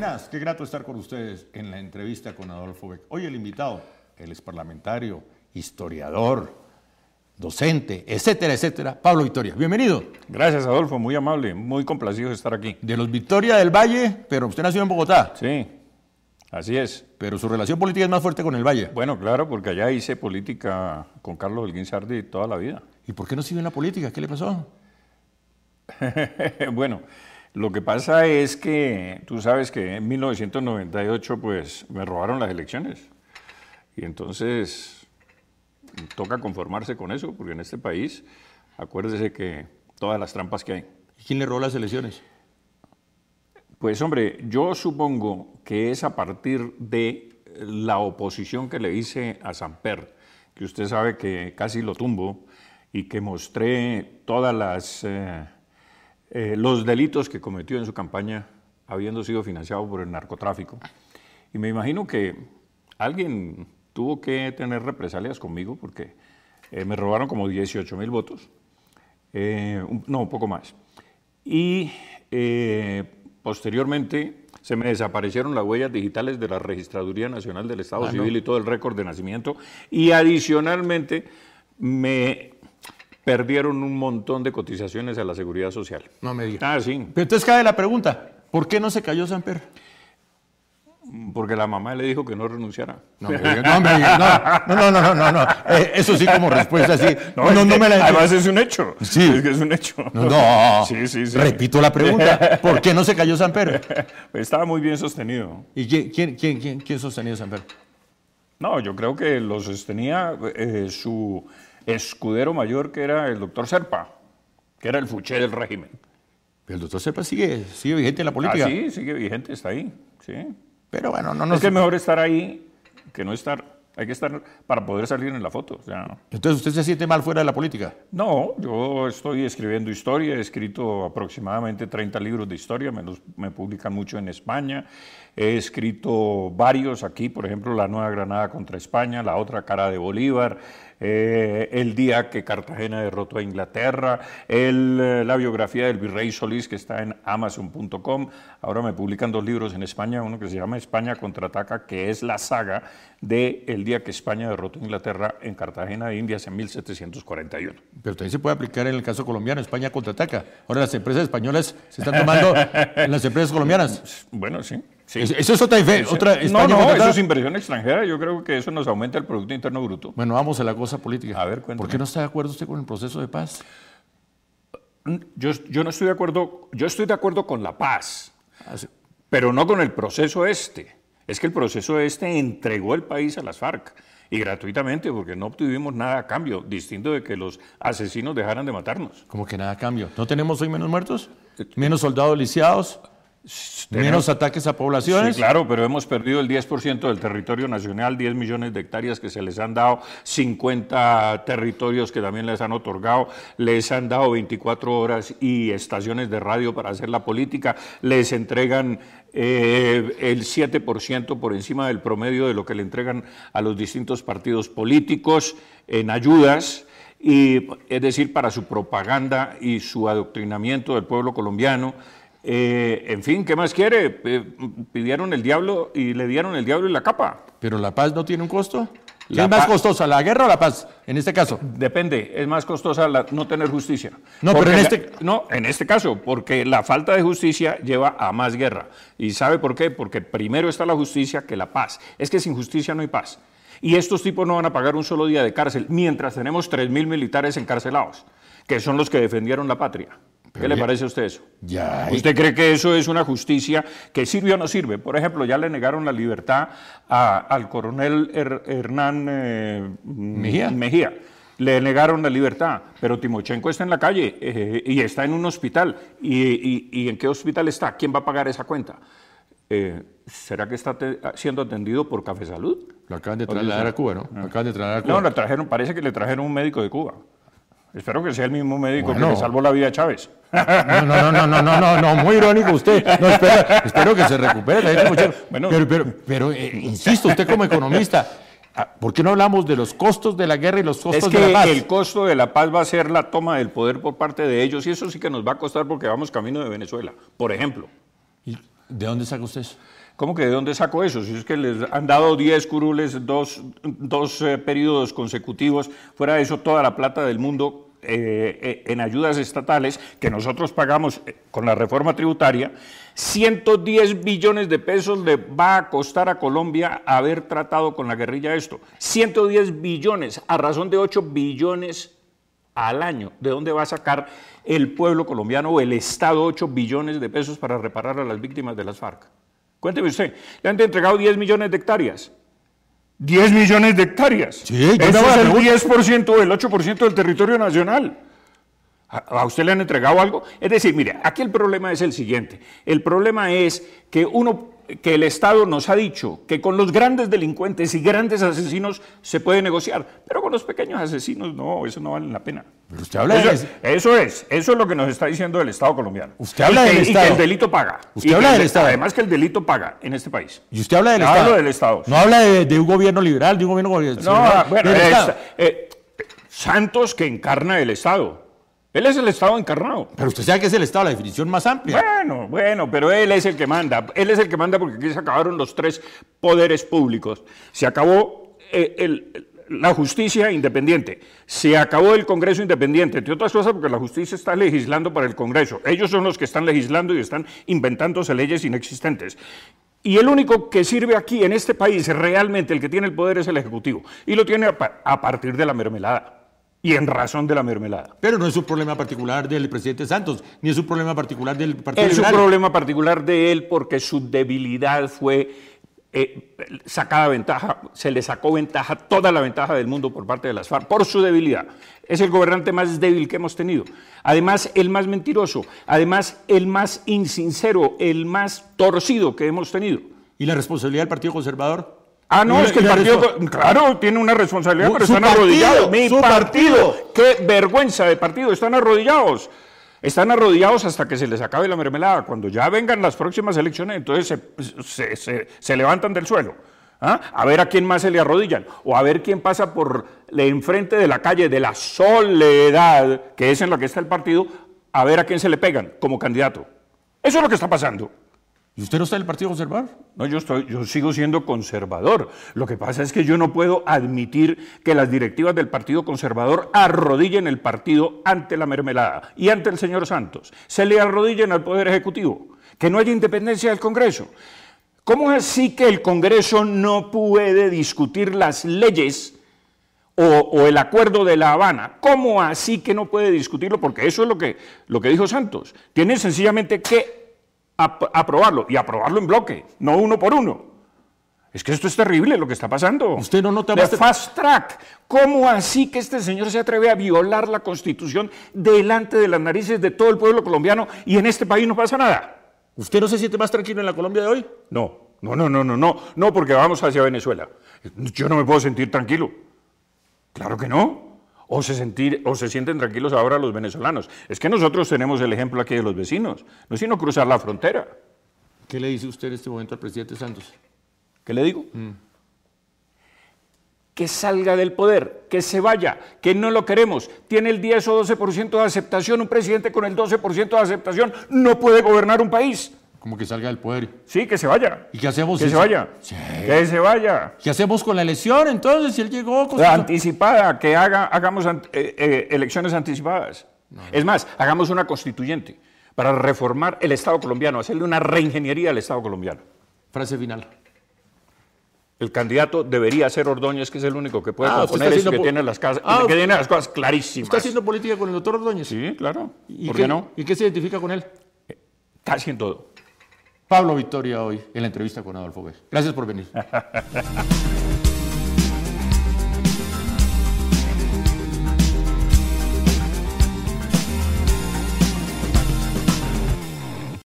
Buenas, qué grato estar con ustedes en la entrevista con Adolfo Beck. Hoy el invitado, el exparlamentario, historiador, docente, etcétera, etcétera, Pablo Victoria. Bienvenido. Gracias, Adolfo, muy amable, muy complacido de estar aquí. De los Victoria del Valle, pero usted nació en Bogotá. Sí, así es. Pero su relación política es más fuerte con el Valle. Bueno, claro, porque allá hice política con Carlos Elgin Sardi toda la vida. ¿Y por qué no siguió en la política? ¿Qué le pasó? Bueno, lo que pasa es que tú sabes que en 1998 pues me robaron las elecciones. Y entonces toca conformarse con eso, porque en este país, acuérdese que todas las trampas que hay. ¿Y quién le robó las elecciones? Pues hombre, yo supongo que es a partir de la oposición que le hice a Samper, que usted sabe que casi lo tumbo y que mostré todas las... los delitos que cometió en su campaña habiendo sido financiado por el narcotráfico. Y me imagino que alguien tuvo que tener represalias conmigo porque me robaron como 18.000 votos, un poco más. Y posteriormente se me desaparecieron las huellas digitales de la Registraduría Nacional del Estado Civil y todo el récord de nacimiento. Y adicionalmente me... perdieron un montón de cotizaciones a la Seguridad Social. No me digas. Ah, sí. Pero entonces cae la pregunta, ¿por qué no se cayó Samper? Porque la mamá le dijo que no renunciara. No me digas, no. Eso sí como respuesta, sí. No me la... Además es un hecho. Sí. Es que es un hecho. No. Sí. Repito la pregunta, ¿por qué no se cayó Samper? Estaba muy bien sostenido. ¿Y quién sostenía Samper? No, yo creo que lo sostenía su... escudero mayor, que era el doctor Serpa, que era el fuché del régimen. Pero el doctor Serpa sigue vigente en la política. Sí, sigue vigente, está ahí. Sí. Pero bueno, no nos... Es que es mejor estar ahí que no estar. Hay que estar para poder salir en la foto. O sea, entonces, ¿usted se siente mal fuera de la política? No, yo estoy escribiendo historia, he escrito aproximadamente 30 libros de historia, me publican mucho en España, he escrito varios aquí, por ejemplo, La Nueva Granada contra España, La Otra Cara de Bolívar, El Día que Cartagena derrotó a Inglaterra, la biografía del Virrey Solís, que está en Amazon.com. Ahora me publican dos libros en España, uno que se llama España Contraataca, que es la saga de El Día que España derrotó a Inglaterra en Cartagena de Indias en 1741. Pero también se puede aplicar en el caso colombiano, España contraataca. Ahora las empresas españolas se están tomando en las empresas colombianas. Bueno, sí. Sí. Eso es otra España contraataca. Eso es inversión extranjera. Yo creo que eso nos aumenta el Producto Interno Bruto. Bueno, vamos a la cosa política. A ver, cuéntame. ¿Por qué no está de acuerdo usted con el proceso de paz? Yo no estoy de acuerdo. Yo estoy de acuerdo con la paz, pero no con el proceso este. Es que el proceso este entregó el país a las FARC, y gratuitamente, porque no obtuvimos nada a cambio, distinto de que los asesinos dejaran de matarnos. ¿Cómo que nada a cambio? ¿No tenemos hoy menos muertos? ¿Menos soldados lisiados? ¿Menos ataques a poblaciones? Sí, claro, pero hemos perdido el 10% del territorio nacional, 10 millones de hectáreas que se les han dado, 50 territorios que también les han otorgado, les han dado 24 horas y estaciones de radio para hacer la política, les entregan... el 7% por encima del promedio de lo que le entregan a los distintos partidos políticos en ayudas, y, es decir, para su propaganda y su adoctrinamiento del pueblo colombiano. En fin, ¿qué más quiere? Pidieron el diablo y le dieron el diablo y la capa. ¿Pero la paz no tiene un costo? ¿Qué es más costosa, la guerra o la paz, en este caso? Depende, es más costosa no tener justicia. No, porque pero en este caso, porque la falta de justicia lleva a más guerra. ¿Y sabe por qué? Porque primero está la justicia que la paz. Es que sin justicia no hay paz. Y estos tipos no van a pagar un solo día de cárcel, mientras tenemos 3.000 militares encarcelados, que son los que defendieron la patria. ¿Qué le parece a usted eso? ¿Usted cree que eso es una justicia que sirve o no sirve? Por ejemplo, ya le negaron la libertad al coronel Hernán Mejía. Le negaron la libertad, pero Timochenko está en la calle y está en un hospital. ¿Y en qué hospital está? ¿Quién va a pagar esa cuenta? ¿Será que está siendo atendido por Café Salud? Lo acaban de trasladar a Cuba, ¿no? Lo acaban de trasladar a Cuba. No, parece que le trajeron un médico de Cuba. Espero que sea el mismo médico que le salvó la vida a Chávez. No, muy irónico usted. No, espero que se recupere. Pero insisto, usted como economista, ¿por qué no hablamos de los costos de la guerra y los costos de la paz? Es que el costo de la paz va a ser la toma del poder por parte de ellos, y eso sí que nos va a costar, porque vamos camino de Venezuela, por ejemplo. ¿De dónde saca usted eso? ¿Cómo que de dónde saco eso? Si es que les han dado 10 curules, dos periodos consecutivos, fuera de eso toda la plata del mundo en ayudas estatales que nosotros pagamos con la reforma tributaria, 110 billones de pesos le va a costar a Colombia haber tratado con la guerrilla esto. 110 billones a razón de 8 billones al año. ¿De dónde va a sacar el pueblo colombiano o el Estado 8 billones de pesos para reparar a las víctimas de las FARC? Cuénteme usted, le han entregado 10 millones de hectáreas. 10 millones de hectáreas. Sí, eso es el 10% o el 8% del territorio nacional. ¿A usted le han entregado algo? Es decir, mire, aquí el problema es el siguiente. El problema es que el Estado nos ha dicho que con los grandes delincuentes y grandes asesinos se puede negociar, pero con los pequeños asesinos no, eso no vale la pena. Pero usted habla eso es lo que nos está diciendo el Estado colombiano. Usted habla del Estado. Y que el delito paga. Usted habla del Estado. Además que el delito paga en este país. Y usted habla del Estado. Hablo del Estado. No habla de un gobierno liberal, de un gobierno... No, bueno, Santos que encarna el Estado. Él es el Estado encarnado. Pero usted sabe que es el Estado, la definición más amplia. Bueno, bueno, pero él es el que manda. Él es el que manda porque aquí se acabaron los tres poderes públicos. Se acabó la justicia independiente. Se acabó el Congreso independiente, entre otras cosas porque la justicia está legislando para el Congreso. Ellos son los que están legislando y están inventándose leyes inexistentes. Y el único que sirve aquí, en este país, realmente el que tiene el poder es el Ejecutivo. Y lo tiene a partir de la mermelada. Y en razón de la mermelada. Pero no es un problema particular del presidente Santos, ni es un problema particular del Partido Liberal. Es un problema particular de él porque su debilidad fue sacada ventaja, se le sacó ventaja, toda la ventaja del mundo por parte de las FARC, por su debilidad. Es el gobernante más débil que hemos tenido. Además, el más mentiroso, además, el más insincero, el más torcido que hemos tenido. ¿Y la responsabilidad del Partido Conservador? Ah, no, es que el partido, claro, tiene una responsabilidad, pero están arrodillados. Mi partido, qué vergüenza de partido, están arrodillados. Están arrodillados hasta que se les acabe la mermelada. Cuando ya vengan las próximas elecciones, entonces se levantan del suelo. ¿Ah? A ver a quién más se le arrodillan, o a ver quién pasa por enfrente de la calle de la soledad, que es en la que está el partido, a ver a quién se le pegan como candidato. Eso es lo que está pasando. ¿Y usted no está en el Partido Conservador? No, yo sigo siendo conservador. Lo que pasa es que yo no puedo admitir que las directivas del Partido Conservador arrodillen el partido ante la mermelada y ante el señor Santos. Se le arrodillen al Poder Ejecutivo, que no haya independencia del Congreso. ¿Cómo es así que el Congreso no puede discutir las leyes o el acuerdo de La Habana? ¿Cómo así que no puede discutirlo? Porque eso es lo que dijo Santos. Tiene sencillamente que aprobarlo, y aprobarlo en bloque, no uno por uno. Es que esto es terrible lo que está pasando. Usted no nota más. Fast track. ¿Cómo así que este señor se atreve a violar la Constitución delante de las narices de todo el pueblo colombiano y en este país no pasa nada? ¿Usted no se siente más tranquilo en la Colombia de hoy? No, porque vamos hacia Venezuela. Yo no me puedo sentir tranquilo. Claro que no. O se sienten tranquilos ahora los venezolanos. Es que nosotros tenemos el ejemplo aquí de los vecinos, no sino cruzar la frontera. ¿Qué le dice usted en este momento al presidente Santos? ¿Qué le digo? Que salga del poder, que se vaya, que no lo queremos. Tiene el 10 o 12% de aceptación. Un presidente con el 12% de aceptación no puede gobernar un país. Como que salga del poder. Sí, que se vaya. ¿Y qué hacemos? Que se vaya. Sí. Que se vaya. ¿Qué hacemos con la elección entonces? Si él llegó con anticipada, que hagamos elecciones anticipadas. No. Es más, hagamos una constituyente para reformar el Estado colombiano, hacerle una reingeniería al Estado colombiano. Frase final. El candidato debería ser Ordoñez, que es el único que puede componer eso, que tiene las cosas clarísimas. ¿Está haciendo política con el doctor Ordoñez? Sí, claro. ¿Por qué no? ¿Y qué se identifica con él? Casi en todo. Pablo Victoria hoy en la entrevista con Adolfo Beck. Gracias por venir.